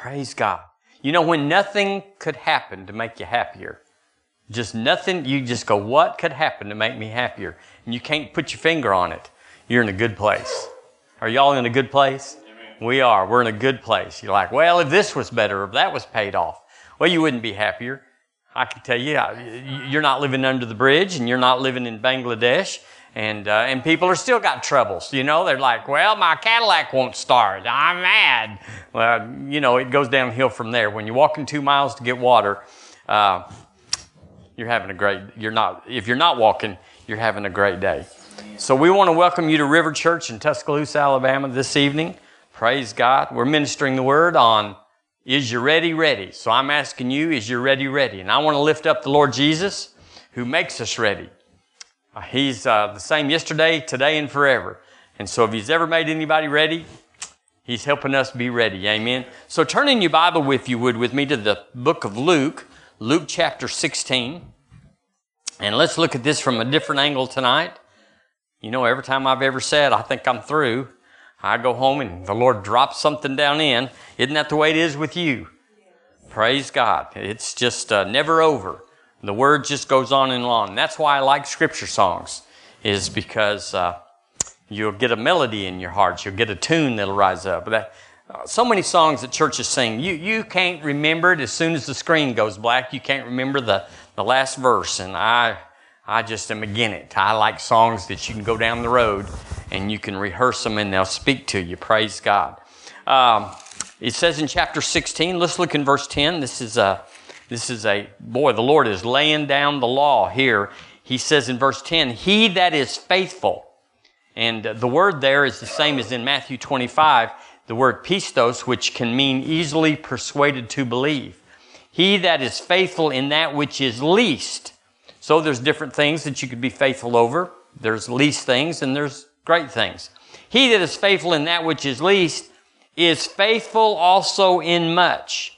Praise God. You know, when nothing could happen to make you happier, just nothing, you just go, what could happen to make me happier? And you can't put your finger on it. You're in a good place. Are y'all in a good place? Amen. We are. We're in a good place. You're like, well, if this was better, if that was paid off, well, you wouldn't be happier. I can tell you, you're not living under the bridge, and you're not living in Bangladesh, and people are still got troubles. You know, they're like, well, my Cadillac won't start. I'm mad. Well, you know, it goes downhill from there. When you're walking 2 miles to get water, if you're not walking, you're having a great day. So we want to welcome you to River Church in Tuscaloosa, Alabama this evening. Praise God. We're ministering the word on Is Your Ready Ready? So I'm asking you, is your ready ready? And I want to lift up the Lord Jesus who makes us ready. He's the same yesterday, today, and forever. And so if He's ever made anybody ready, He's helping us be ready. Amen. So turn in your Bible, if you would, with me to the book of Luke, Luke chapter 16. And let's look at this from a different angle tonight. You know, every time I've ever said, I think I'm through, I go home and the Lord drops something down in. Isn't that the way it is with you? Yes. Praise God. It's just never over. The word just goes on and on. That's why I like scripture songs, is because you'll get a melody in your heart. You'll get a tune that'll rise up. So many songs that churches sing, you can't remember it. As soon as the screen goes black, you can't remember the last verse. And I just am against it. I like songs that you can go down the road and you can rehearse them and they'll speak to you. Praise God. It says in chapter 16, let's look in verse 10. This is the Lord is laying down the law here. He says in verse 10, he that is faithful. And the word there is the same as in Matthew 25, the word pistos, which can mean easily persuaded to believe. He that is faithful in that which is least. So there's different things that you could be faithful over. There's least things and there's great things. He that is faithful in that which is least is faithful also in much.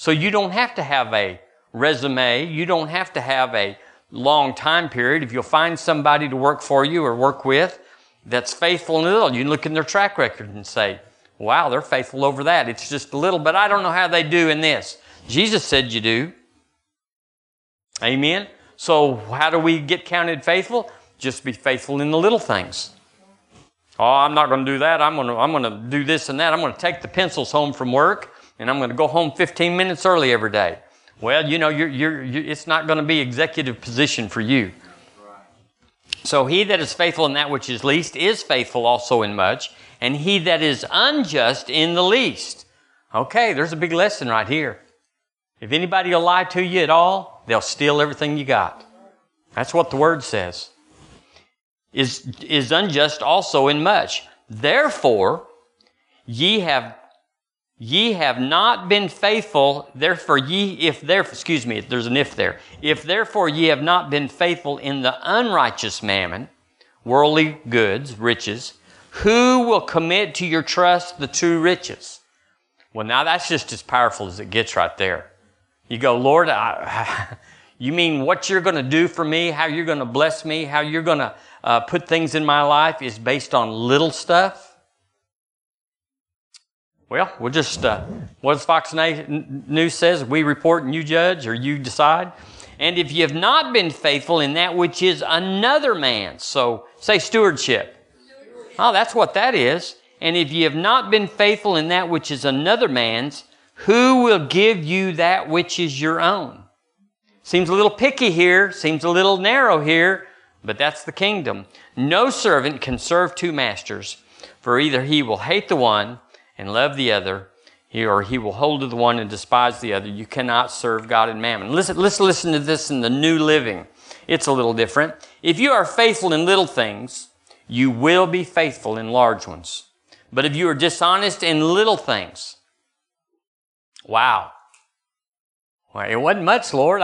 So you don't have to have a resume. You don't have to have a long time period. If you'll find somebody to work for you or work with that's faithful in a little, you can look in their track record and say, wow, they're faithful over that. It's just a little, but I don't know how they do in this. Jesus said you do. Amen. So how do we get counted faithful? Just be faithful in the little things. Oh, I'm not going to do that. I'm going to do this and that. I'm going to take the pencils home from work, and I'm going to go home 15 minutes early every day. Well, you know, it's not going to be executive position for you. So he that is faithful in that which is least is faithful also in much, and he that is unjust in the least. Okay, there's a big lesson right here. If anybody will lie to you at all, they'll steal everything you got. That's what the word says. Is unjust also in much. Therefore, ye have not been faithful. If therefore ye have not been faithful in the unrighteous mammon, worldly goods, riches, who will commit to your trust the true riches? Well, now that's just as powerful as it gets right there. You go, Lord, you mean what you're going to do for me, how you're going to bless me, how you're going to put things in my life is based on little stuff? Well, we'll just, what does Fox News says? We report and you judge, or you decide. And if you have not been faithful in that which is another man's, so say stewardship. Oh, that's what that is. And if you have not been faithful in that which is another man's, who will give you that which is your own? Seems a little picky here, seems a little narrow here, but that's the kingdom. No servant can serve two masters, for either he will hate the one and love the other, or he will hold to the one and despise the other. You cannot serve God and mammon. Listen, let's listen to this in the New Living. It's a little different. If you are faithful in little things, you will be faithful in large ones. But if you are dishonest in little things, wow. Well, it wasn't much, Lord.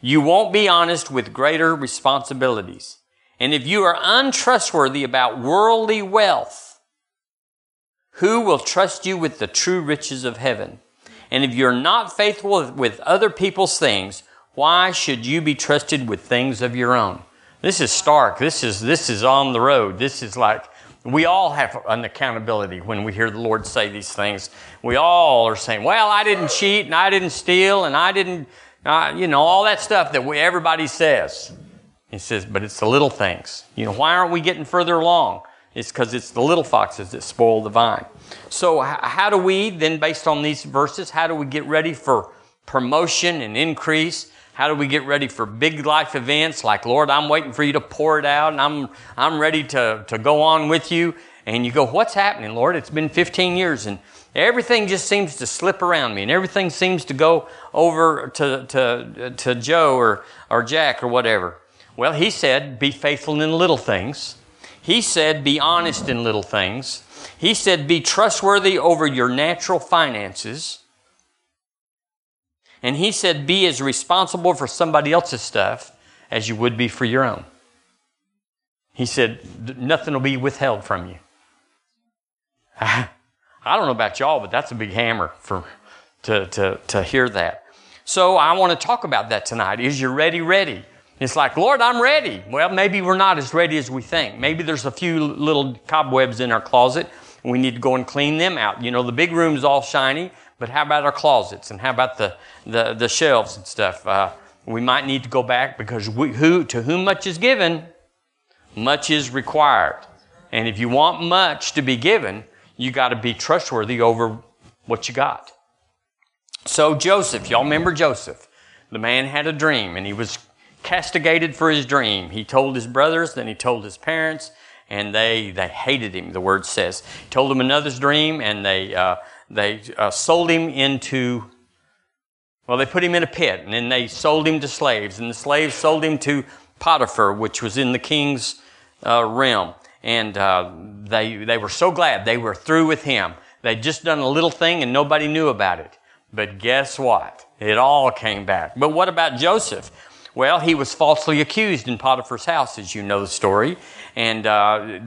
You won't be honest with greater responsibilities. And if you are untrustworthy about worldly wealth, who will trust you with the true riches of heaven? And if you're not faithful with other people's things, why should you be trusted with things of your own? This is stark. This is on the road. This is like, We all have an accountability when we hear the Lord say these things. We all are saying, well, I didn't cheat and I didn't steal and I didn't, all that stuff that everybody says. He says, but it's the little things. Why aren't we getting further along? It's because it's the little foxes that spoil the vine. So how do we then, based on these verses, how do we get ready for promotion and increase? How do we get ready for big life events like, Lord, I'm waiting for you to pour it out and I'm ready to go on with you. And you go, what's happening, Lord? It's been 15 years and everything just seems to slip around me and everything seems to go over to Joe or Jack or whatever. Well, he said, be faithful in little things. He said, be honest in little things. He said, be trustworthy over your natural finances. And he said, be as responsible for somebody else's stuff as you would be for your own. He said, nothing will be withheld from you. I don't know about y'all, but that's a big hammer to hear that. So I want to talk about that tonight. Is your ready? It's like, Lord, I'm ready. Well, maybe we're not as ready as we think. Maybe there's a few little cobwebs in our closet. We need to go and clean them out. The big room's all shiny. But how about our closets and how about the shelves and stuff? We might need to go back because to whom much is given, much is required. And if you want much to be given, you got to be trustworthy over what you got. So Joseph, y'all remember Joseph? The man had a dream and he was castigated for his dream. He told his brothers, then he told his parents, and they hated him, the word says. He told them another dream and they sold him they put him in a pit, and then they sold him to slaves, and the slaves sold him to Potiphar, which was in the king's realm. And they were so glad they were through with him. They'd just done a little thing, and nobody knew about it. But guess what? It all came back. But what about Joseph? Well, he was falsely accused in Potiphar's house, as you know the story. And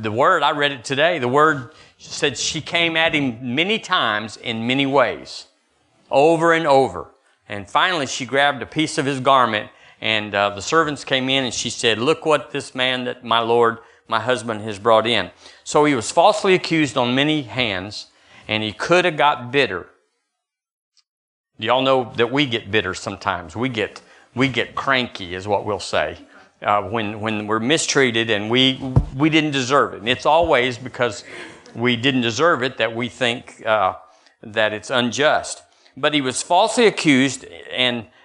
the word, I read it today, the word said she came at him many times in many ways, over and over. And finally, she grabbed a piece of his garment, and the servants came in, and she said, look what this man that my lord, my husband, has brought in. So he was falsely accused on many hands, and he could have got bitter. Y'all know that we get bitter sometimes. We get cranky is what we'll say when we're mistreated and we didn't deserve it. And it's always because we didn't deserve it that we think that it's unjust. But he was falsely accused,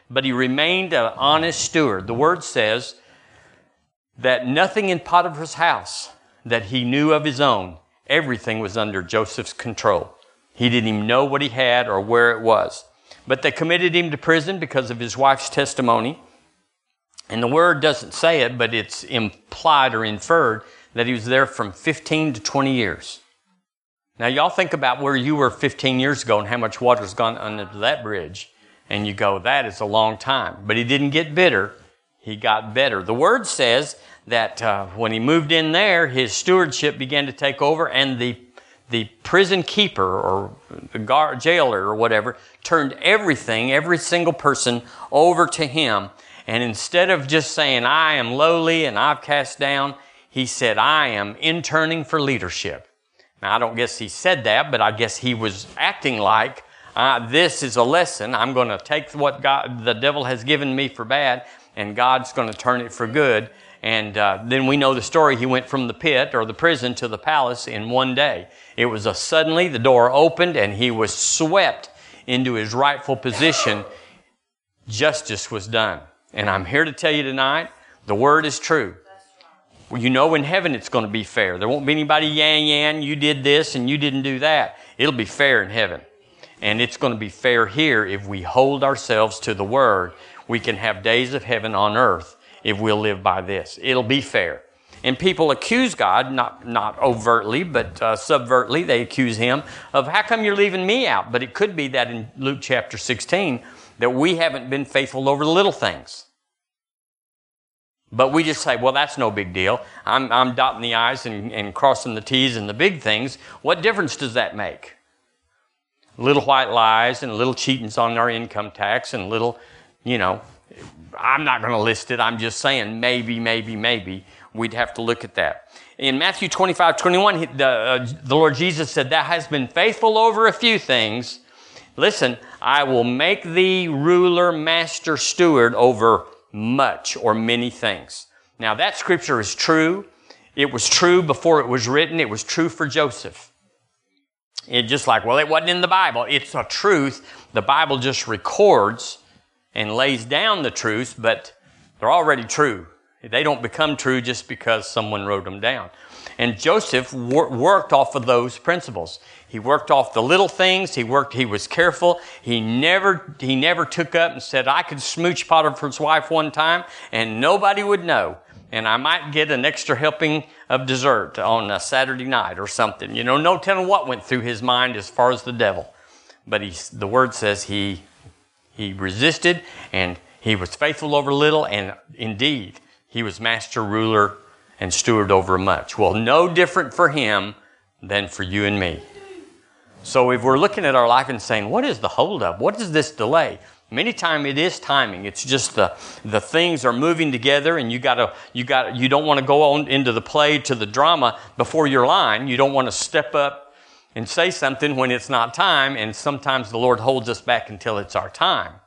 but he remained an honest steward. The word says that nothing in Potiphar's house that he knew of his own, everything was under Joseph's control. He didn't even know what he had or where it was. But they committed him to prison because of his wife's testimony. And the word doesn't say it, but it's implied or inferred that he was there from 15 to 20 years. Now, y'all think about where you were 15 years ago and how much water's gone under that bridge. And you go, that is a long time. But he didn't get bitter. He got better. The word says that when he moved in there, his stewardship began to take over, and the prison keeper or the jailer or whatever turned every single person over to him. And instead of just saying, I am lowly and I've cast down, he said, I am interning for leadership. Now, I don't guess he said that, but I guess he was acting like, this is a lesson. I'm going to take what the devil has given me for bad, and God's going to turn it for good. And then we know the story. He went from the pit or the prison to the palace in one day. It was suddenly the door opened and he was swept into his rightful position. Justice was done. And I'm here to tell you tonight, the word is true. In heaven it's going to be fair. There won't be anybody yang, you did this and you didn't do that. It'll be fair in heaven. And it's going to be fair here if we hold ourselves to the word. We can have days of heaven on earth if we'll live by this. It'll be fair. And people accuse God, not overtly, but subvertly, they accuse him of, how come you're leaving me out? But it could be that in Luke chapter 16, that we haven't been faithful over the little things. But we just say, well, that's no big deal. I'm dotting the I's and crossing the T's and the big things. What difference does that make? Little white lies and little cheatings on our income tax and little, I'm not going to list it. I'm just saying maybe we'd have to look at that. In Matthew 25:21, the Lord Jesus said, "Thou hast been faithful over a few things. Listen, I will make thee ruler, master, steward over much or many things." Now that scripture is true. It was true before it was written. It was true for Joseph. It's just like, well, it wasn't in the Bible. It's a truth. The Bible just records and lays down the truths, but they're already true. They don't become true just because someone wrote them down. And Joseph worked off of those principles. He worked off the little things. He was careful. He never took up and said, "I could smooch Potiphar's wife one time and nobody would know. And I might get an extra helping of dessert on a Saturday night or something." You know, no telling what went through his mind as far as the devil. But the word says he resisted, and he was faithful over little, and indeed, he was master, ruler, and steward over much. Well, no different for him than for you and me. So if we're looking at our life and saying, what is the holdup? What is this delay? Many times it is timing. It's just the things are moving together, and you don't want to go on into the play to the drama before your line. You don't want to step up and say something when it's not time, and sometimes the Lord holds us back until it's our time.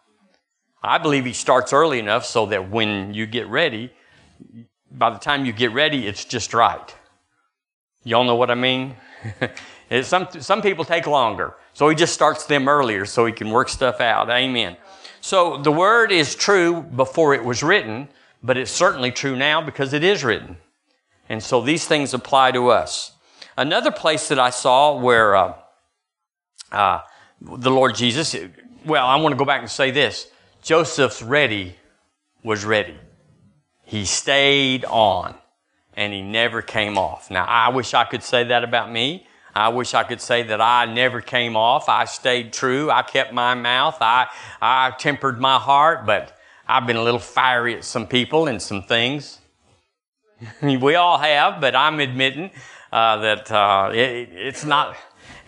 I believe He starts early enough so that when you get ready, by the time you get ready, it's just right. Y'all know what I mean? Some people take longer, so He just starts them earlier so He can work stuff out. Amen. So the Word is true before it was written, but it's certainly true now because it is written. And so these things apply to us. Another place that I saw where the Lord Jesus, well, I want to go back and say this. Joseph's ready was ready. He stayed on, and he never came off. Now, I wish I could say that about me. I wish I could say that I never came off. I stayed true. I kept my mouth. I tempered my heart, but I've been a little fiery at some people and some things. We all have, but I'm admitting that it's not...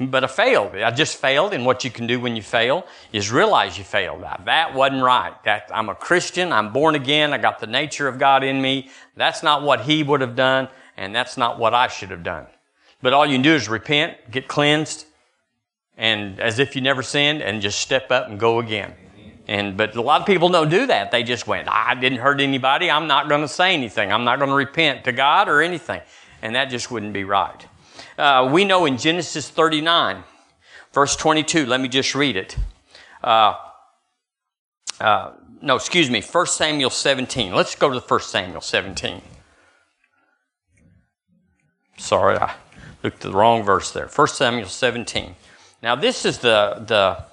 But I failed. I just failed, and what you can do when you fail is realize you failed. That wasn't right. I'm a Christian. I'm born again. I got the nature of God in me. That's not what He would have done, and that's not what I should have done. But all you can do is repent, get cleansed, and as if you never sinned, and just step up and go again. But a lot of people don't do that. They just went, I didn't hurt anybody. I'm not going to say anything. I'm not going to repent to God or anything. And that just wouldn't be right. We know in Genesis 39, verse 22, let me just read it. 1 Samuel 17. Let's go to 1 Samuel 17. Sorry, I looked at the wrong verse there. 1 Samuel 17. Now, this is of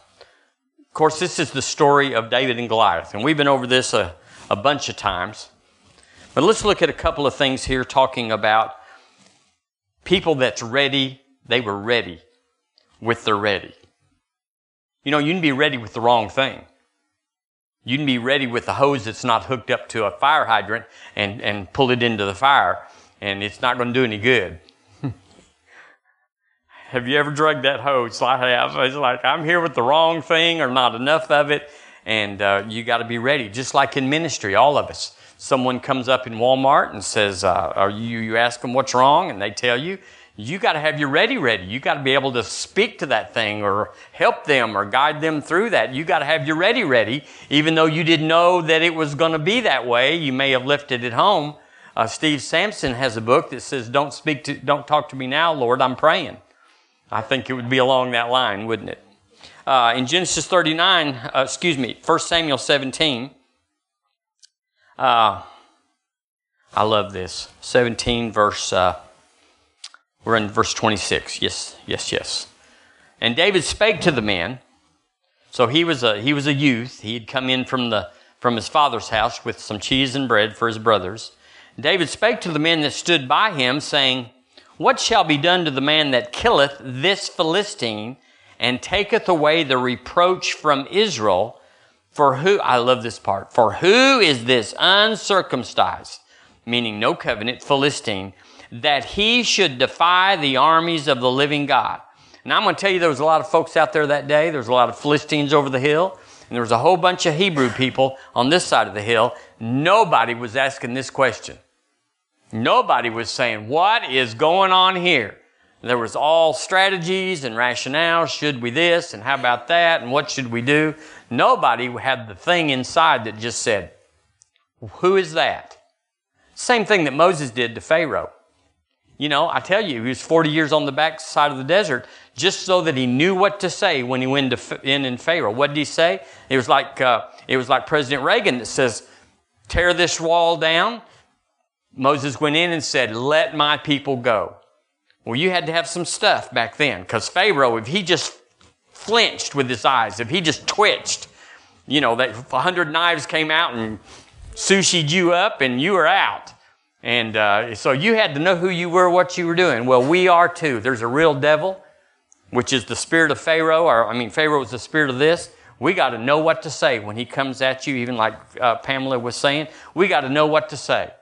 course, this is the story of David and Goliath, and we've been over this a bunch of times. But let's look at a couple of things here talking about people that's ready. They were ready with their ready. You know, you can be ready with the wrong thing. You can be ready with a hose that's not hooked up to a fire hydrant and pull it into the fire, and it's not going to do any good. Have you ever drugged that hose? I have. It's like, I'm here with the wrong thing or not enough of it, and you got to be ready. Just like in ministry, all of us. Someone comes up in Walmart and says, you ask them what's wrong, and they tell you, you got to have your ready. You got to be able to speak to that thing or help them or guide them through that. You got to have your ready, even though you didn't know that it was going to be that way. You may have left it at home. Steve Sampson has a book that says, "Don't talk to me now, Lord, I'm praying." I think it would be along that line, wouldn't it? In Genesis 39, 1 Samuel 17, I love this. 17 verse, we're in verse 26. Yes. And David spake to the men. So he was a youth. He had come in from his father's house with some cheese and bread for his brothers. And David spake to the men that stood by him, saying, "What shall be done to the man that killeth this Philistine and taketh away the reproach from Israel? I love this part, for who is this uncircumcised," meaning no covenant, "Philistine, that he should defy the armies of the living God?" Now I'm going to tell you, there was a lot of folks out there that day. There's a lot of Philistines over the hill, and there was a whole bunch of Hebrew people on this side of the hill. Nobody was asking this question. Nobody was saying, what is going on here? There was all strategies and rationale. Should we this and how about that and what should we do? Nobody had the thing inside that just said, who is that? Same thing that Moses did to Pharaoh. You know, I tell you, he was 40 years on the backside of the desert just so that he knew what to say when he went in Pharaoh. What did he say? It was like President Reagan that says, tear this wall down. Moses went in and said, let my people go. Well, you had to have some stuff back then, because Pharaoh, if he just flinched with his eyes, if he just twitched, you know, that 100 knives came out and sushied you up and you were out. And so you had to know who you were, what you were doing. Well, we are too. There's a real devil, which is the spirit of Pharaoh. Pharaoh is the spirit of this. We got to know what to say when he comes at you, even like Pamela was saying. We got to know what to say.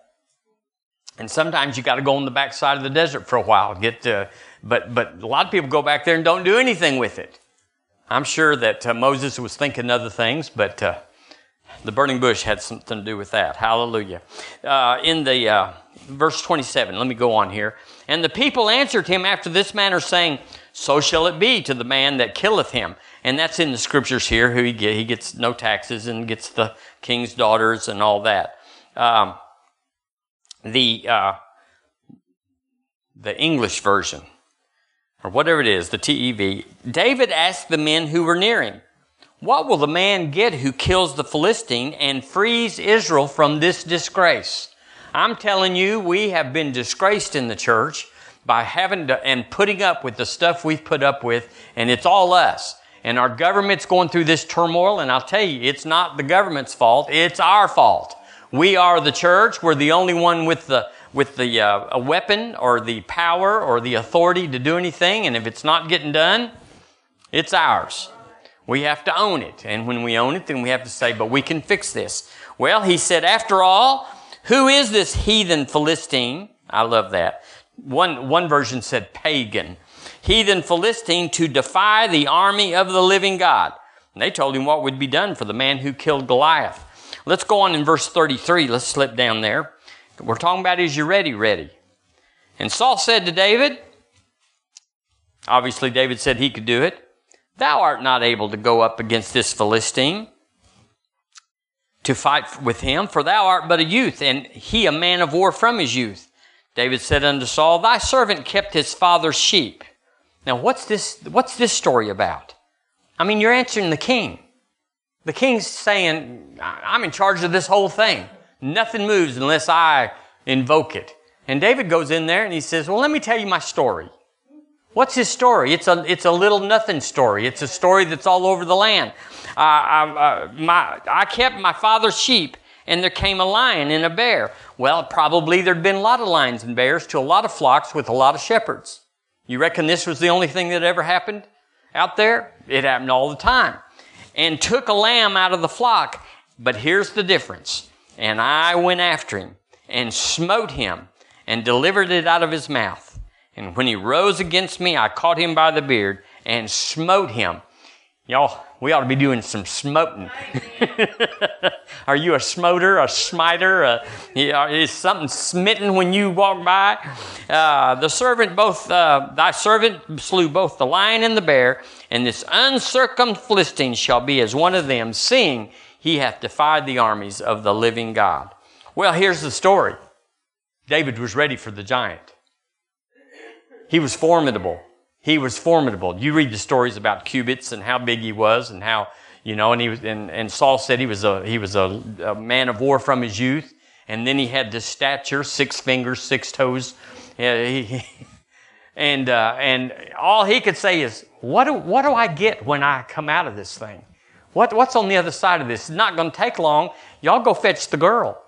And sometimes you got to go on the backside of the desert for a while. But a lot of people go back there and don't do anything with it. I'm sure that Moses was thinking other things, but the burning bush had something to do with that. Hallelujah. In the verse 27, let me go on here. And the people answered him after this manner, saying, so shall it be to the man that killeth him. And that's in the scriptures here, who he gets no taxes and gets the king's daughters and all that. The English version, or whatever it is, the TEV, David asked the men who were near him, what will the man get who kills the Philistine and frees Israel from this disgrace? I'm telling you, we have been disgraced in the church by having to, and putting up with the stuff we've put up with, and it's all us. And our government's going through this turmoil, and I'll tell you, it's not the government's fault, it's our fault. We are the church. We're the only one with the a weapon or the power or the authority to do anything. And if it's not getting done, it's ours. We have to own it. And when we own it, then we have to say, but we can fix this. Well, he said, after all, who is this heathen Philistine? I love that. One version said pagan. Heathen Philistine to defy the army of the living God. And they told him what would be done for the man who killed Goliath. Let's go on in verse 33. Let's slip down there. We're talking about, is you ready? Ready. And Saul said to David, obviously David said he could do it, thou art not able to go up against this Philistine to fight with him, for thou art but a youth, and he a man of war from his youth. David said unto Saul, thy servant kept his father's sheep. Now what's this story about? I mean, you're answering the king. The king's saying, I'm in charge of this whole thing. Nothing moves unless I invoke it. And David goes in there and he says, well, let me tell you my story. What's his story? It's a little nothing story. It's a story that's all over the land. I kept my father's sheep, and there came a lion and a bear. Well, probably there'd been a lot of lions and bears to a lot of flocks with a lot of shepherds. You reckon this was the only thing that ever happened out there? It happened all the time. And took a lamb out of the flock. But here's the difference. And I went after him and smote him and delivered it out of his mouth. And when he rose against me, I caught him by the beard and smote him. Y'all, we ought to be doing some smoting. Are you a smoter, a smiter? Is something smitten when you walk by? Thy servant slew both the lion and the bear, and this uncircumcised Philistine shall be as one of them, seeing he hath defied the armies of the living God. Well, here's the story. David was ready for the giant. He was formidable. He was formidable. You read the stories about cubits and how big he was, and how, you know, and he was, and Saul said he was a man of war from his youth, and then he had this stature, 6 fingers, 6 toes, and all he could say is, what do I get when I come out of this thing? What's on the other side of this? It's not going to take long. Y'all go fetch the girl.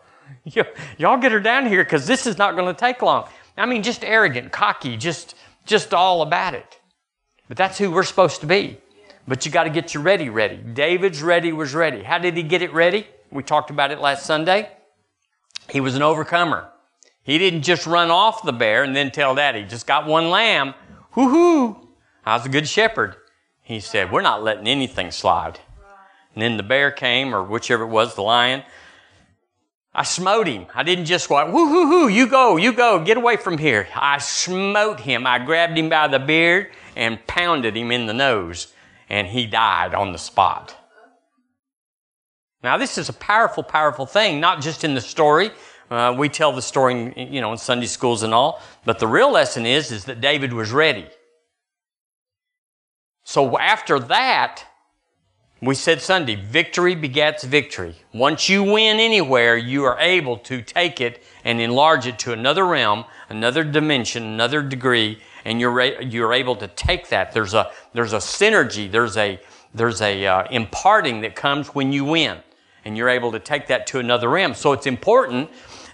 Y'all get her down here, because this is not going to take long. I mean, just arrogant, cocky, just all about it. But that's who we're supposed to be. But you got to get your ready. David's ready was ready. How did he get it ready? We talked about it last Sunday. He was an overcomer. He didn't just run off the bear and then tell that. He just got one lamb. Whoo-hoo! I was a good shepherd. He said, we're not letting anything slide. And then the bear came, or whichever it was, the lion. I smote him. I didn't just go, woo-hoo-hoo, you go, get away from here. I smote him. I grabbed him by the beard and pounded him in the nose, and he died on the spot. Now, this is a powerful, powerful thing, not just in the story. We tell the story, in Sunday schools and all, but the real lesson is that David was ready. So after that, we said Sunday, victory begets victory. Once you win anywhere, you are able to take it and enlarge it to another realm, another dimension, another degree, and you're able to take that. There's a synergy, there's a imparting that comes when you win, and you're able to take that to another realm. So it's important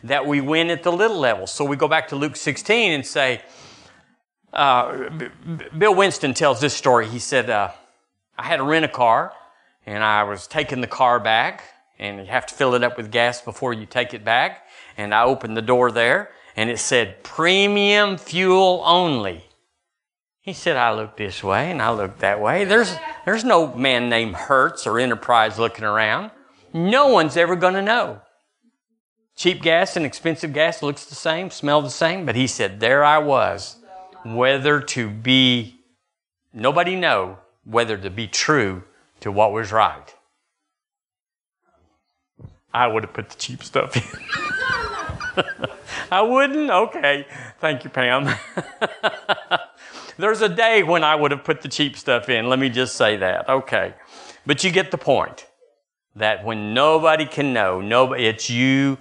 that we win at the little level. So we go back to Luke 16 and say, Bill Winston tells this story. He said, I had to rent a car. And I was taking the car back, and you have to fill it up with gas before you take it back. And I opened the door there, and it said, premium fuel only. He said, I looked this way, and I looked that way. There's no man named Hertz or Enterprise looking around. No one's ever going to know. Cheap gas and expensive gas looks the same, smell the same. But he said, there I was, whether to be, nobody know whether to be true to what was right. I would have put the cheap stuff in. I wouldn't? Okay. Thank you, Pam. There's a day when I would have put the cheap stuff in. Let me just say that. Okay. But you get the point. That when nobody can know, it's you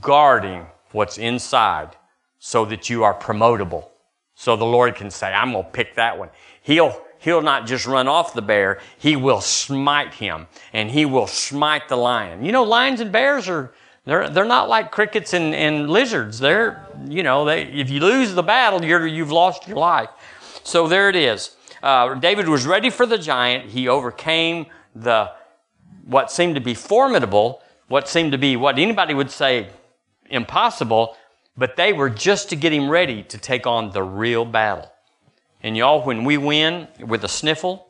guarding what's inside so that you are promotable. So the Lord can say, I'm going to pick that one. He'll not just run off the bear, he will smite him, and he will smite the lion. Lions and bears they're not like crickets and lizards. If you lose the battle, you've lost your life. So there it is. David was ready for the giant. He overcame what seemed to be formidable, what seemed to be what anybody would say impossible, but they were just to get him ready to take on the real battle. And y'all, when we win with a sniffle,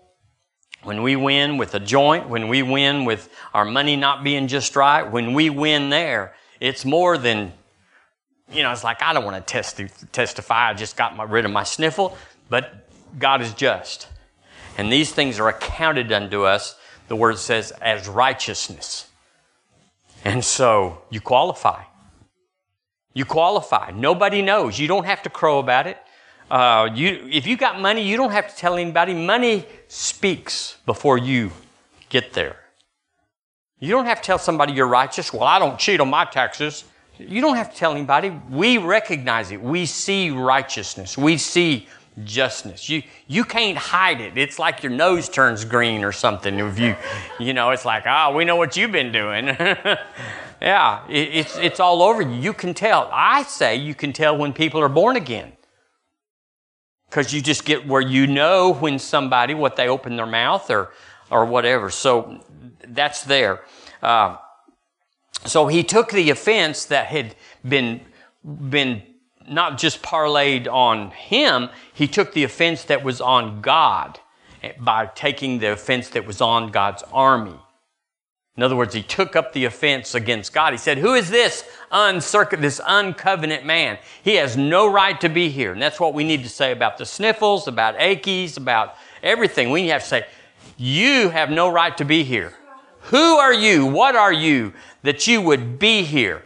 when we win with a joint, when we win with our money not being just right, when we win there, it's more than, it's like, I don't want to testify. I just got rid of my sniffle, but God is just. And these things are accounted unto us, the word says, as righteousness. And so you qualify. You qualify. Nobody knows. You don't have to crow about it. If you got money, you don't have to tell anybody. Money speaks before you get there. You don't have to tell somebody you're righteous. Well, I don't cheat on my taxes. You don't have to tell anybody. We recognize it. We see righteousness. We see justness. You can't hide it. It's like your nose turns green or something. If it's like, we know what you've been doing. Yeah, it's all over you. You can tell. I say you can tell when people are born again. Because you just get where you know when somebody, what they open their mouth or whatever. So that's there. So he took the offense that had been not just parlayed on him, he took the offense that was on God by taking the offense that was on God's army. In other words, he took up the offense against God. He said, who is this this uncovenant man? He has no right to be here. And that's what we need to say about the sniffles, about achies, about everything. We have to say, you have no right to be here. Who are you? What are you that you would be here?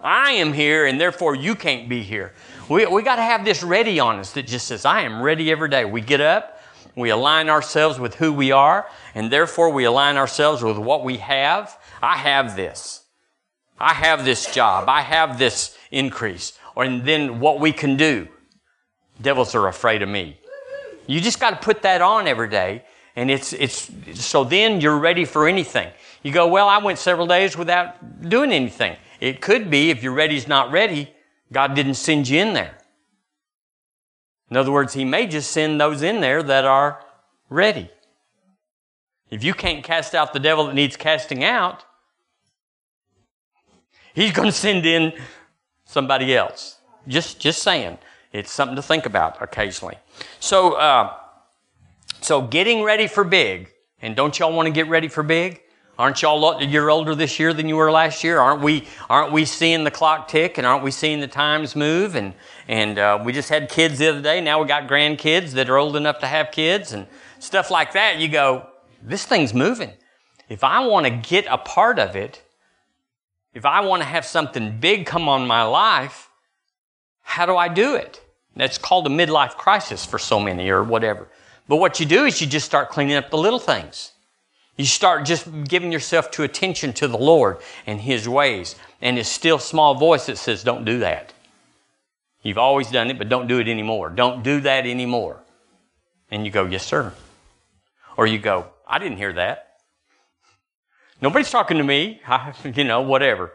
I am here, and therefore you can't be here. We got to have this ready on us that just says, I am ready every day. We get up. We align ourselves with who we are, and therefore we align ourselves with what we have. I have this. I have this job. I have this increase. And then what we can do. Devils are afraid of me. You just got to put that on every day, and it's so then you're ready for anything. You go, well, I went several days without doing anything. It could be, if your ready's not ready, God didn't send you in there. In other words, he may just send those in there that are ready. If you can't cast out the devil that needs casting out, he's going to send in somebody else. Just saying. It's something to think about occasionally. So getting ready for big, and don't y'all want to get ready for big? Aren't y'all a year older this year than you were last year? Aren't we seeing the clock tick, and aren't we seeing the times move? And we just had kids the other day. Now we got grandkids that are old enough to have kids and stuff like that. You go, this thing's moving. If I want to get a part of it, if I want to have something big come on my life, how do I do it? That's called a midlife crisis for so many or whatever. But what you do is you just start cleaning up the little things. You start just giving yourself to attention to the Lord and His ways and His still small voice that says, don't do that. You've always done it, but don't do it anymore. Don't do that anymore. And you go, yes, sir. Or you go, I didn't hear that. Nobody's talking to me. Whatever.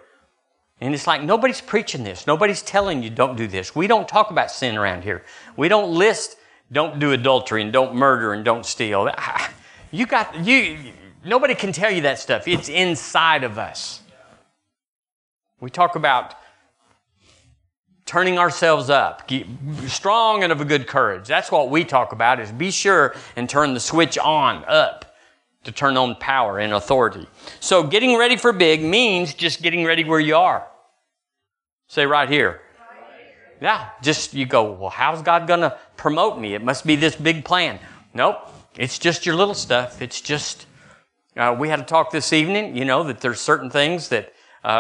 And it's like, nobody's preaching this. Nobody's telling you don't do this. We don't talk about sin around here. We don't list, don't do adultery and don't murder and don't steal. Nobody can tell you that stuff. It's inside of us. We talk about turning ourselves up, strong and of a good courage. That's what we talk about, is be sure and turn the switch on, up, to turn on power and authority. So getting ready for big means just getting ready where you are. Say right here. Yeah, just you go, well, how's God going to promote me? It must be this big plan. Nope, it's just your little stuff. It's just... we had a talk this evening, that there's certain things that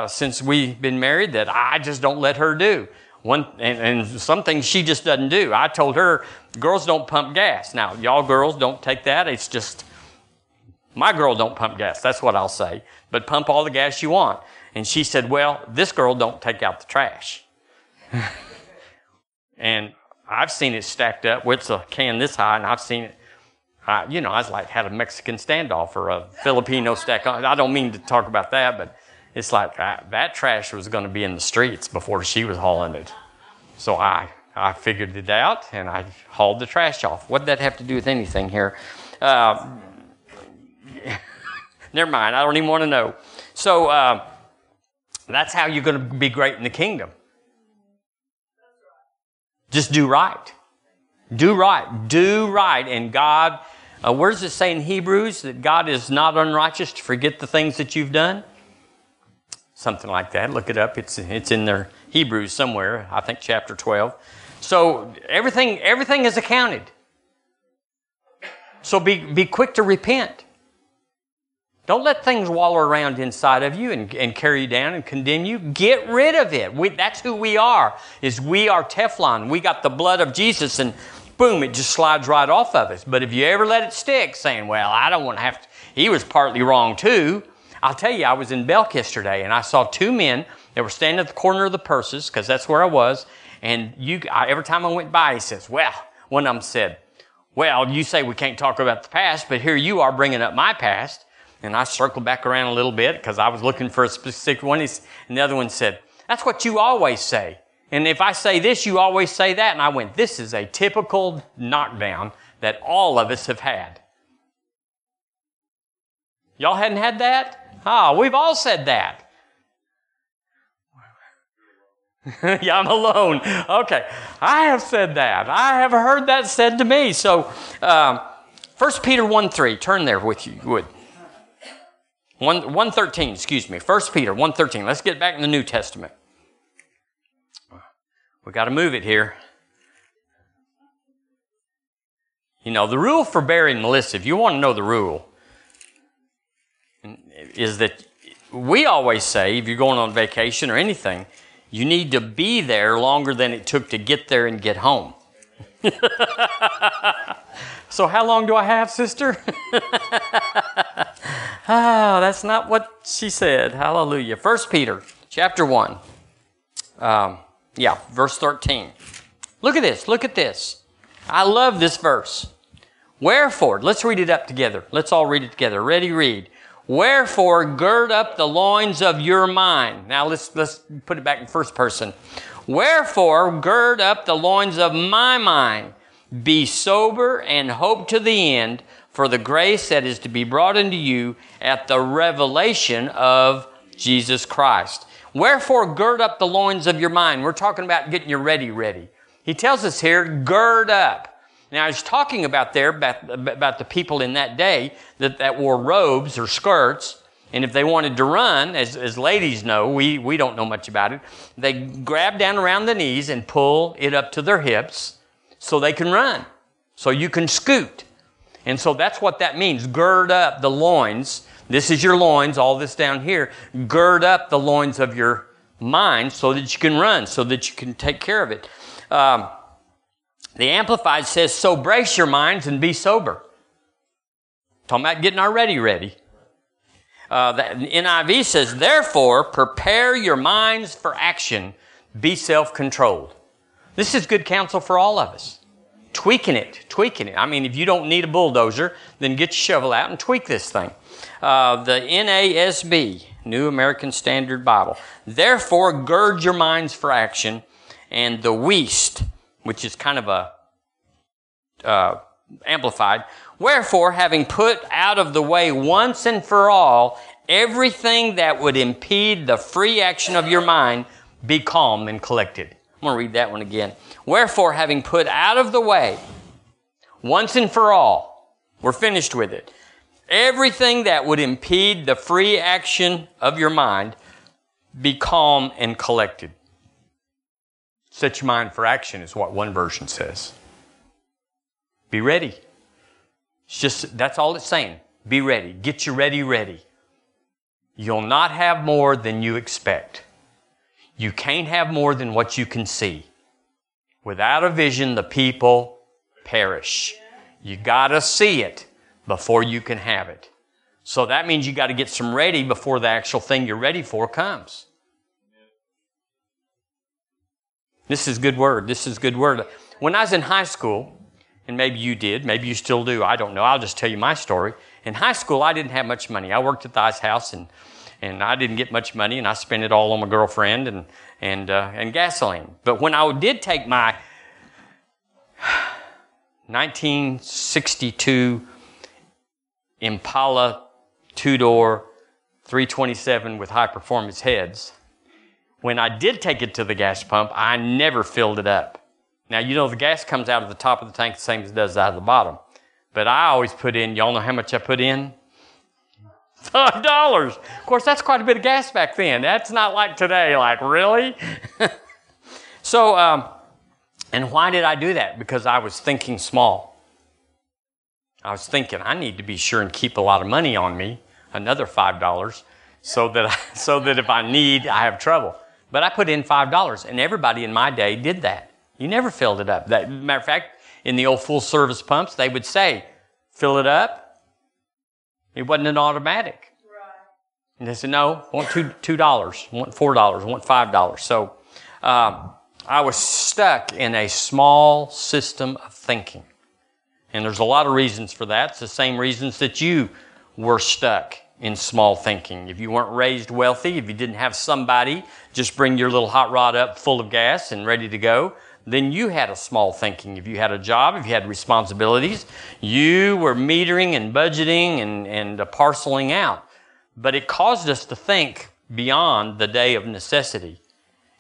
since we've been married that I just don't let her do. And some things she just doesn't do. I told her, girls don't pump gas. Now, y'all girls don't take that. It's just, my girl don't pump gas. That's what I'll say. But pump all the gas you want. And she said, well, this girl don't take out the trash. And I've seen it stacked up. It's a can this high, and I've seen it. I was like, had a Mexican standoff or a Filipino stack on. I don't mean to talk about that, but it's like that trash was going to be in the streets before she was hauling it. So I figured it out, and I hauled the trash off. What did that have to do with anything here? Never mind. I don't even want to know. So that's how you're going to be great in the kingdom. Just do right. Do right. And God... where does it say in Hebrews that God is not unrighteous to forget the things that you've done? Something like that. Look it up. It's in their Hebrews somewhere. I think chapter 12. So everything is accounted. So be quick to repent. Don't let things wallow around inside of you and carry you down and condemn you. Get rid of it. That's who we are, is we are Teflon. We got the blood of Jesus, and boom, it just slides right off of us. But if you ever let it stick, saying, well, I don't want to have to. He was partly wrong too. I'll tell you, I was in Belk yesterday, and I saw two men that were standing at the corner of the purses, because that's where I was. And every time I went by, he says, well, one of them said, well, you say we can't talk about the past, but here you are bringing up my past. And I circled back around a little bit because I was looking for a specific one. And the other one said, that's what you always say. And if I say this, you always say that. And I went, this is a typical knockdown that all of us have had. Y'all hadn't had that? We've all said that. Yeah, I'm alone. Okay. I have said that. I have heard that said to me. So 1 Peter 1:3, turn there with you. 1:13, 1 Peter 1:13. Let's get back in the New Testament. We got to move it here. The rule for Barry and Melissa, if you want to know the rule, is that we always say, if you're going on vacation or anything, you need to be there longer than it took to get there and get home. So how long do I have, sister? That's not what she said. Hallelujah. 1 Peter chapter 1. Verse 13. Look at this. Look at this. I love this verse. Wherefore, let's read it up together. Let's all read it together. Ready, read. Wherefore, gird up the loins of your mind. Now, let's put it back in first person. Wherefore, gird up the loins of my mind. Be sober and hope to the end for the grace that is to be brought unto you at the revelation of Jesus Christ. Wherefore, gird up the loins of your mind. We're talking about getting you ready. He tells us here, gird up. Now, he's talking about the people in that day that wore robes or skirts, And if they wanted to run, as ladies know, we don't know much about it, they grab down around the knees and pull it up to their hips so they can run, so you can scoot. And so that's what that means, gird up the loins. This is your loins, all this down here. Gird up the loins of your mind so that you can run, so that you can take care of it. The Amplified says, so brace your minds and be sober. Talking about getting already ready. The NIV says, therefore, prepare your minds for action. Be self-controlled. This is good counsel for all of us. Tweaking it. I mean, if you don't need a bulldozer, then get your shovel out and tweak this thing. The NASB, New American Standard Bible. Therefore, gird your minds for action. And the Weast, which is kind of a amplified. Wherefore, having put out of the way once and for all everything that would impede the free action of your mind, be calm and collected. I'm going to read that one again. Wherefore, having put out of the way once and for all, we're finished with it, everything that would impede the free action of your mind, be calm and collected. Set your mind for action is what one version says. Be ready. It's just, that's all it's saying. Be ready. Get your ready. You'll not have more than you expect. You can't have more than what you can see. Without a vision, the people perish. You gotta see it before you can have it. So that means you gotta get some ready before the actual thing you're ready for comes. This is good word. When I was in high school, and maybe you did, maybe you still do, I don't know. I'll just tell you my story. In high school, I didn't have much money. I worked at the ice house, and I didn't get much money, and I spent it all on my girlfriend and gasoline. But when I did take my 1962 Impala 2-door 327 with high-performance heads, when I did take it to the gas pump, I never filled it up. Now, you know, the gas comes out of the top of the tank the same as it does out of the bottom. But I always put in, y'all know how much I put in? $5. Of course, that's quite a bit of gas back then. That's not like today, like, really? So, and why did I do that? Because I was thinking small. I was thinking, I need to be sure and keep a lot of money on me, another $5, so that if I need, I have trouble. But I put in $5, and everybody in my day did that. You never filled it up. That, matter of fact, in the old full-service pumps, they would say, fill it up. It wasn't an automatic. Right. And they said, no, I want $2, I want $4, I want $5. So I was stuck in a small system of thinking. And there's a lot of reasons for that. It's the same reasons that you were stuck in small thinking. If you weren't raised wealthy, if you didn't have somebody just bring your little hot rod up full of gas and ready to go, then you had a small thinking. If you had a job, if you had responsibilities, you were metering and budgeting and parceling out. But it caused us to think beyond the day of necessity.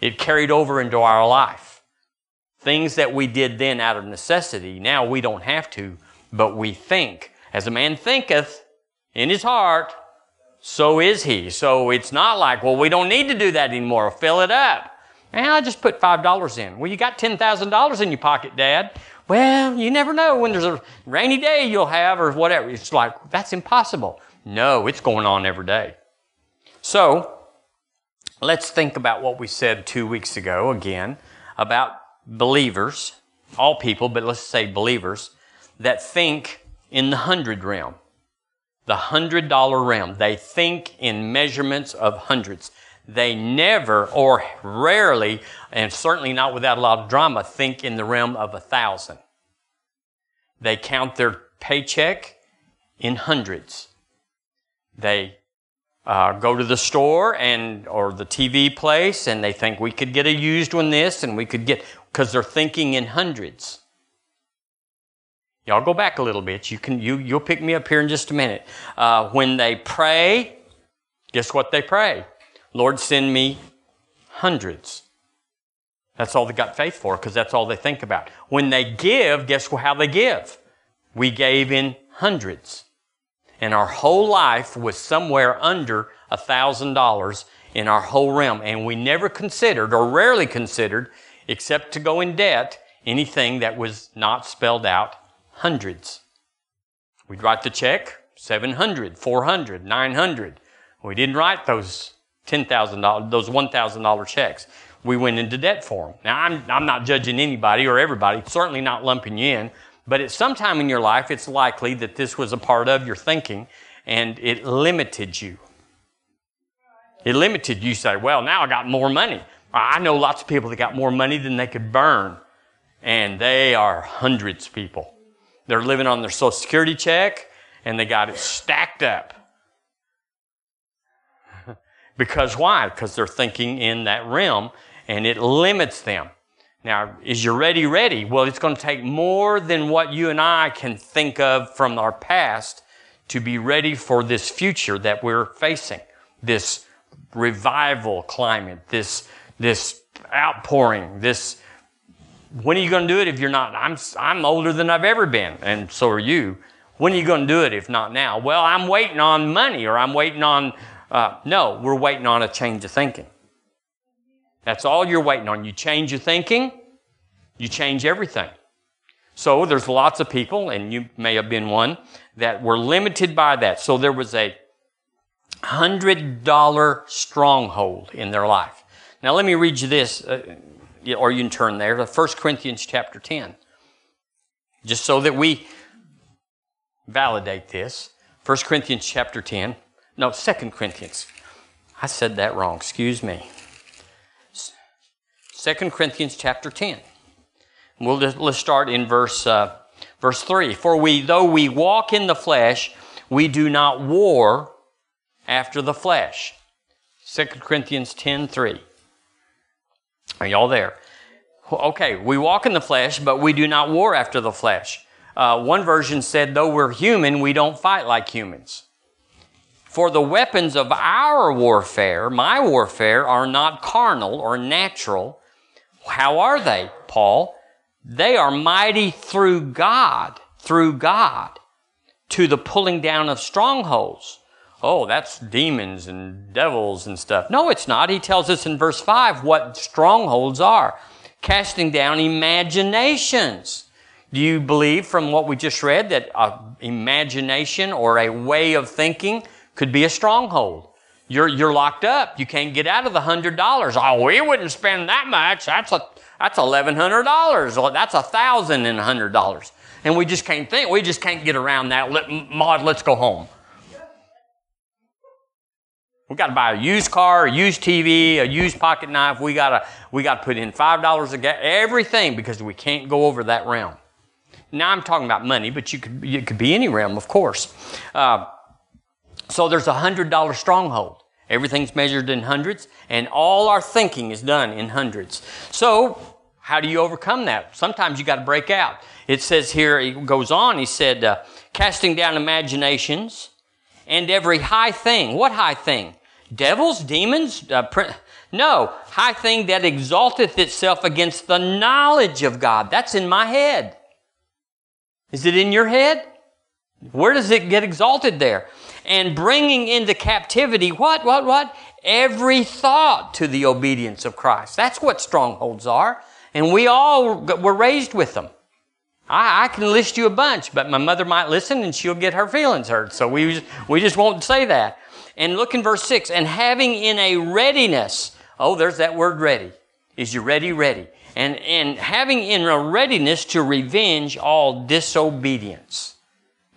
It carried over into our life. Things that we did then out of necessity, now we don't have to, but we think. As a man thinketh in his heart, so is he. So it's not like, well, we don't need to do that anymore. Fill it up. And I just put $5 in. Well, you got $10,000 in your pocket, Dad. Well, you never know when there's a rainy day you'll have or whatever. It's like, that's impossible. No, it's going on every day. So let's think about what we said 2 weeks ago again about believers, all people, but let's say believers, that think in the 100 realm, the $100 realm. They think in measurements of hundreds. They never or rarely, and certainly not without a lot of drama, think in the realm of 1,000. They count their paycheck in hundreds. They go to the store or the TV place, and they think we could get a used one this, and we could get, because they're thinking in hundreds. Y'all go back a little bit. You'll pick me up here in just a minute. When they pray, guess what they pray? Lord, send me hundreds. That's all they got faith for, because that's all they think about. When they give, guess how they give? We gave in hundreds. and our whole life was somewhere under $1,000 in our whole realm. And we never considered, or rarely considered, except to go in debt, anything that was not spelled out hundreds. We'd write the check, 700, 400, 900. We didn't write those $10,000, those $1,000 checks. We went into debt for them. Now, I'm not judging anybody or everybody, certainly not lumping you in, but at some time in your life, it's likely that this was a part of your thinking, and it limited you. It limited you. You say, well, now I got more money. I know lots of people that got more money than they could burn, and they are hundreds of people. They're living on their Social Security check, and they got it stacked up. Because why? Because they're thinking in that realm, and it limits them. Now, is your ready? Well, it's going to take more than what you and I can think of from our past to be ready for this future that we're facing, this revival climate, this outpouring, this... When are you going to do it if you're not? I'm older than I've ever been, and so are you. When are you going to do it if not now? Well, I'm waiting on money, or I'm waiting on... No, we're waiting on a change of thinking. That's all you're waiting on. You change your thinking, you change everything. So there's lots of people, and you may have been one, that were limited by that. So there was a $100 stronghold in their life. Now let me read you this, or you can turn there, to 1 Corinthians chapter 10. Just so that we validate this. 1 Corinthians chapter 10. No, 2 Corinthians. I said that wrong. Excuse me. 2 Corinthians chapter 10. Let's start in verse 3. For though we walk in the flesh, we do not war after the flesh. 2 Corinthians 10:3. Are y'all there? Okay, we walk in the flesh, but we do not war after the flesh. One version said, though we're human, we don't fight like humans. For the weapons of our warfare, my warfare, are not carnal or natural. How are they, Paul? They are mighty through God, to the pulling down of strongholds. Oh, that's demons and devils and stuff. No, it's not. He tells us in verse 5 what strongholds are. Casting down imaginations. Do you believe from what we just read that an imagination or a way of thinking could be a stronghold? You're locked up. You can't get out of the $100. Oh, we wouldn't spend that much. That's $1,100. Or that's $1,100. And we just can't think. We just can't get around that. Let's go home. We got to buy a used car, a used TV, a used pocket knife. We gotta put in $5 a gallon. Everything, because we can't go over that realm. Now I'm talking about money, but it could be any realm, of course. So there's $100 stronghold. Everything's measured in hundreds, and all our thinking is done in hundreds. So how do you overcome that? Sometimes you got to break out. It says here, he goes on, he said, casting down imaginations and every high thing. What high thing? Devils? Demons? No, high thing that exalteth itself against the knowledge of God. That's in my head. Is it in your head? Where does it get exalted there? And bringing into captivity, what? Every thought to the obedience of Christ. That's what strongholds are. And we all were raised with them. I can list you a bunch, but my mother might listen and she'll get her feelings hurt. So we just won't say that. And look in verse 6. And having in a readiness. Oh, there's that word ready. Is you ready? And having in a readiness to revenge all disobedience.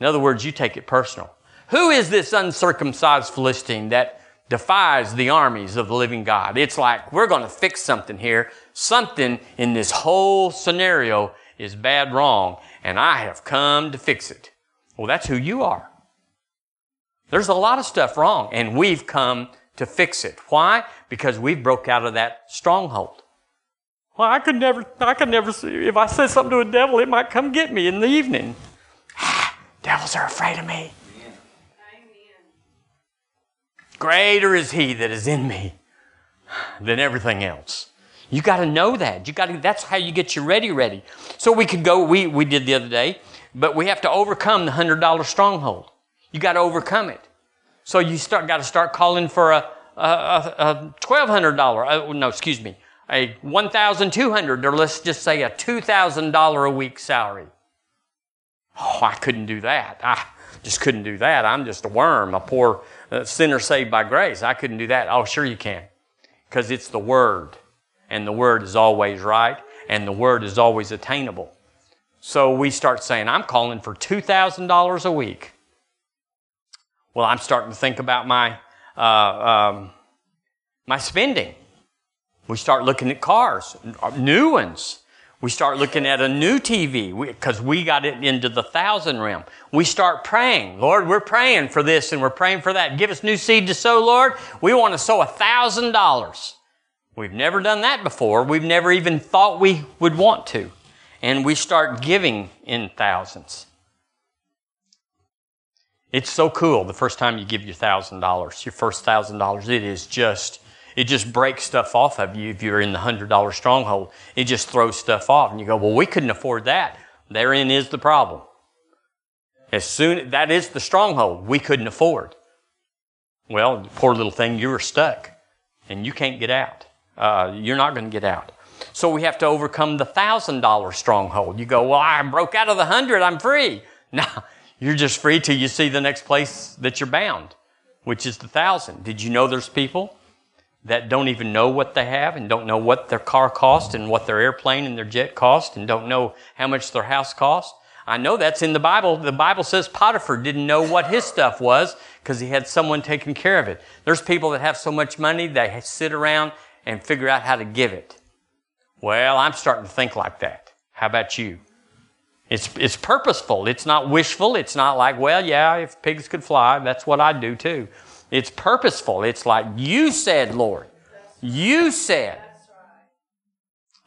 In other words, you take it personal. Who is this uncircumcised Philistine that defies the armies of the living God? It's like, we're going to fix something here. Something in this whole scenario is bad wrong, and I have come to fix it. Well, that's who you are. There's a lot of stuff wrong, and we've come to fix it. Why? Because we've broke out of that stronghold. Well, I could never see, if I said something to a devil, it might come get me in the evening. Devils are afraid of me. Greater is he that is in me than everything else. You got to know that. That's how you get your ready. So we could go, we did the other day, but we have to overcome the $100 stronghold. You got to overcome it. So you got to start calling for a $1,200, a $1,200, or let's just say a $2,000 a week salary. Oh, I couldn't do that. I just couldn't do that. I'm just a worm, a poor sinner saved by grace. I couldn't do that. Oh, sure you can, because it's the Word, and the Word is always right, and the Word is always attainable. So we start saying, I'm calling for $2,000 a week. Well, I'm starting to think about my my spending. We start looking at cars, new ones. We start looking at a new TV because we got it into the $1,000 realm. We start praying, Lord, we're praying for this and we're praying for that. Give us new seed to sow, Lord. We want to sow $1,000. We've never done that before. We've never even thought we would want to. And we start giving in thousands. It's so cool the first time you give your $1,000, your first $1,000. It just breaks stuff off of you if you're in the $100 stronghold. It just throws stuff off. And you go, well, we couldn't afford that. Therein is the problem. That is the stronghold we couldn't afford. Well, poor little thing, you were stuck. And you can't get out. You're not going to get out. So we have to overcome the $1,000 stronghold. You go, well, I broke out of the 100. I'm free. No, you're just free till you see the next place that you're bound, which is the 1,000. Did you know there's people that don't even know what they have and don't know what their car cost and what their airplane and their jet cost and don't know how much their house cost? I know that's in the Bible. The Bible says Potiphar didn't know what his stuff was because he had someone taking care of it. There's people that have so much money, they sit around and figure out how to give it. Well, I'm starting to think like that. How about you? It's purposeful. It's not wishful. It's not like, well, yeah, if pigs could fly, that's what I'd do too. It's purposeful. It's like, you said, Lord. You said.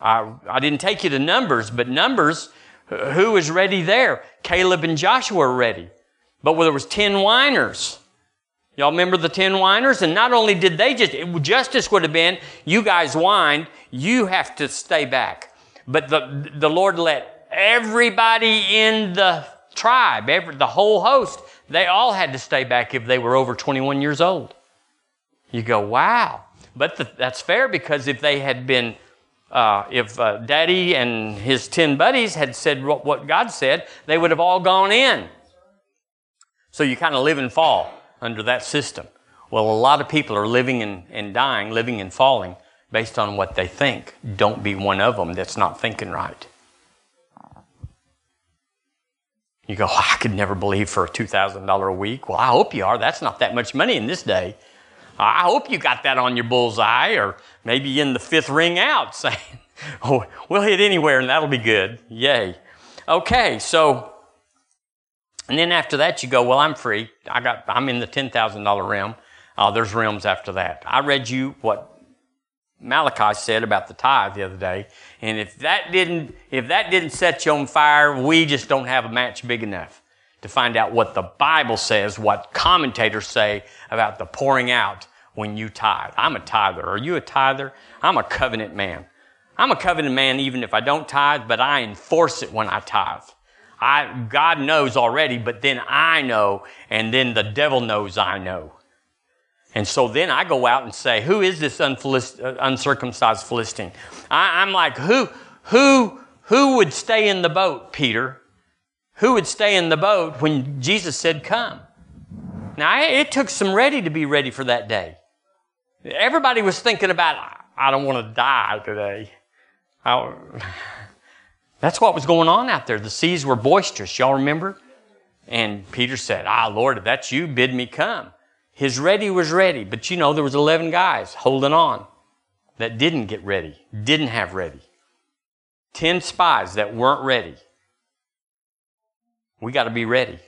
I didn't take you to Numbers, but Numbers, who was ready there? Caleb and Joshua were ready. But there was 10 whiners. Y'all remember the 10 whiners? And not only did they justice would have been, you guys whined, you have to stay back. But the Lord let everybody in the tribe, the whole host, they all had to stay back if they were over 21 years old. You go, wow. But that's fair, because if they had been, if Daddy and his 10 buddies had said what God said, they would have all gone in. So you kind of live and fall under that system. Well, a lot of people are living and dying, living and falling based on what they think. Don't be one of them that's not thinking right. You go, I could never believe for a $2,000 a week. Well, I hope you are. That's not that much money in this day. I hope you got that on your bullseye, or maybe in the fifth ring out saying, oh, we'll hit anywhere and that'll be good. Yay. Okay, so, and then after that you go, well, I'm free. I'm in the $10,000 realm. There's realms after that. I read you what Malachi said about the tithe the other day, and if that didn't set you on fire, we just don't have a match big enough to find out what the Bible says, what commentators say about the pouring out when you tithe. I'm a tither. Are you a tither? I'm a covenant man. I'm a covenant man even if I don't tithe, but I enforce it when I tithe. God knows already, but then I know, and then the devil knows I know. And so then I go out and say, who is this uncircumcised Philistine? I'm like, who would stay in the boat, Peter? Who would stay in the boat when Jesus said, come? Now, it took some ready to be ready for that day. Everybody was thinking about, I don't want to die today. That's what was going on out there. The seas were boisterous. Y'all remember? And Peter said, Lord, if that's you, bid me come. His ready was ready, but you know, there was 11 guys holding on that didn't get ready, didn't have ready. 10 spies that weren't ready. We got to be ready.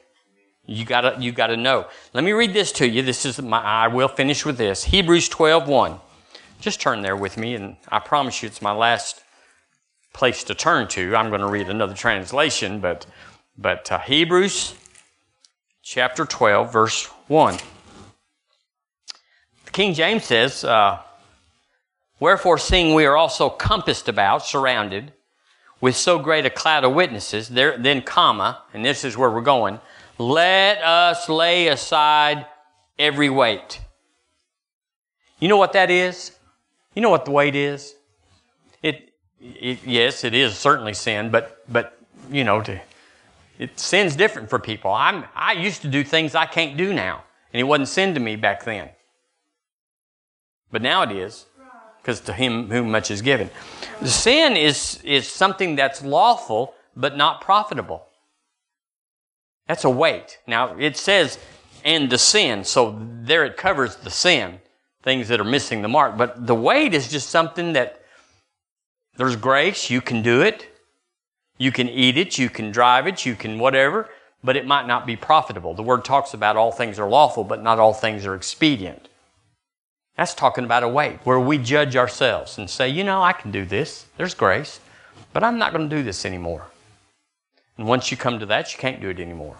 You got to know. Let me read this to you. I will finish with this. Hebrews 12:1. Just turn there with me, and I promise you it's my last place to turn to. I'm going to read another translation, but Hebrews chapter 12, verse 1. King James says, wherefore, seeing we are also compassed about, surrounded, with so great a cloud of witnesses, then, and this is where we're going, Let us lay aside every weight. You know what that is? You know what the weight is? Yes, it is certainly sin, but you know, sin's different for people. I used to do things I can't do now, and it wasn't sin to me back then. But now it is, because to him whom much is given. Sin is something that's lawful but not profitable. That's a weight. Now, it says, and the sin, so there it covers the sin, things that are missing the mark. But the weight is just something that there's grace, you can do it, you can eat it, you can drive it, you can whatever, but it might not be profitable. The Word talks about all things are lawful, but not all things are expedient. That's talking about a weight, where we judge ourselves and say, you know, I can do this, there's grace, but I'm not going to do this anymore. And once you come to that, you can't do it anymore.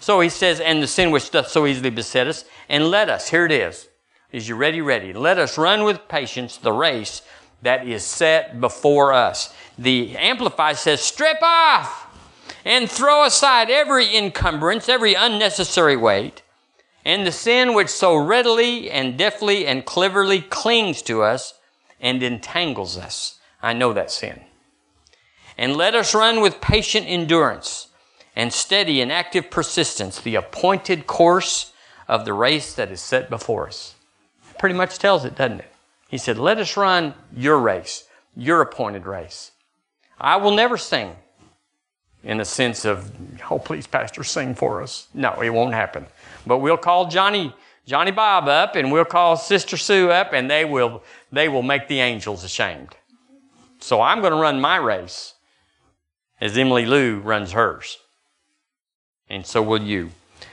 So he says, and the sin which doth so easily beset us, and let us, here it is you ready, let us run with patience the race that is set before us. The Amplified says, strip off and throw aside every encumbrance, every unnecessary weight, and the sin which so readily and deftly and cleverly clings to us and entangles us. I know that sin. And let us run with patient endurance and steady and active persistence the appointed course of the race that is set before us. It pretty much tells it, doesn't it? He said, let us run your race, your appointed race. I will never sing in the sense of, oh, please, Pastor, sing for us. No, it won't happen. But we'll call Johnny Bob up, and we'll call Sister Sue up, and they will make the angels ashamed. So I'm going to run my race as Emily Lou runs hers. And so will you.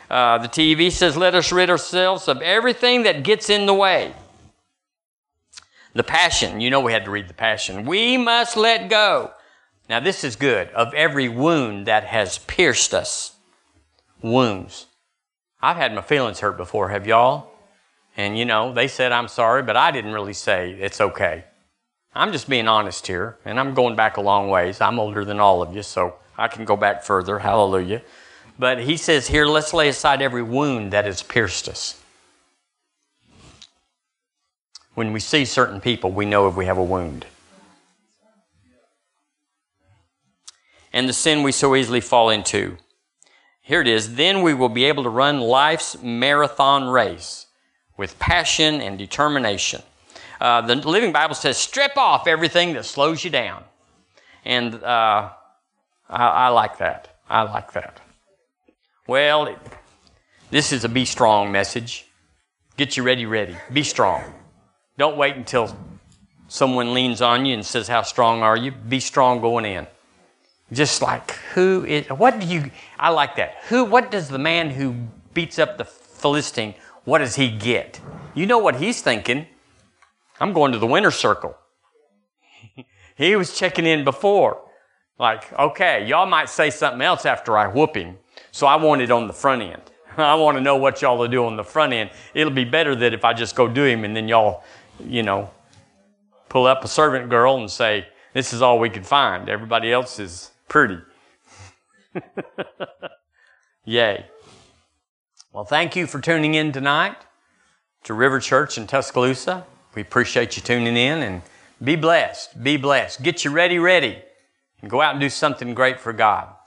The TV says, let us rid ourselves of everything that gets in the way. The Passion. You know we had to read the Passion. We must let go. Now this is good. Of every wound that has pierced us. Wounds. I've had my feelings hurt before, have y'all? And you know, they said I'm sorry, but I didn't really say it's okay. I'm just being honest here, and I'm going back a long ways. I'm older than all of you, so I can go back further. Hallelujah. But he says here, let's lay aside every wound that has pierced us. When we see certain people, we know if we have a wound. And the sin we so easily fall into. Here it is. Then we will be able to run life's marathon race with passion and determination. The Living Bible says, strip off everything that slows you down. And I like that. I like that. Well, this is a be strong message. Get you ready. Be strong. Don't wait until someone leans on you and says, how strong are you? Be strong going in. Just like, I like that. What does the man who beats up the Philistine, what does he get? You know what he's thinking. I'm going to the winner's circle. He was checking in before. Like, okay, y'all might say something else after I whoop him. So I want it on the front end. I want to know what y'all will do on the front end. It'll be better that if I just go do him and then y'all, you know, pull up a servant girl and say, this is all we could find. Everybody else is pretty. Yay. Well, thank you for tuning in tonight to River Church in Tuscaloosa. We appreciate you tuning in, and be blessed. Be blessed. Get you ready. And go out and do something great for God.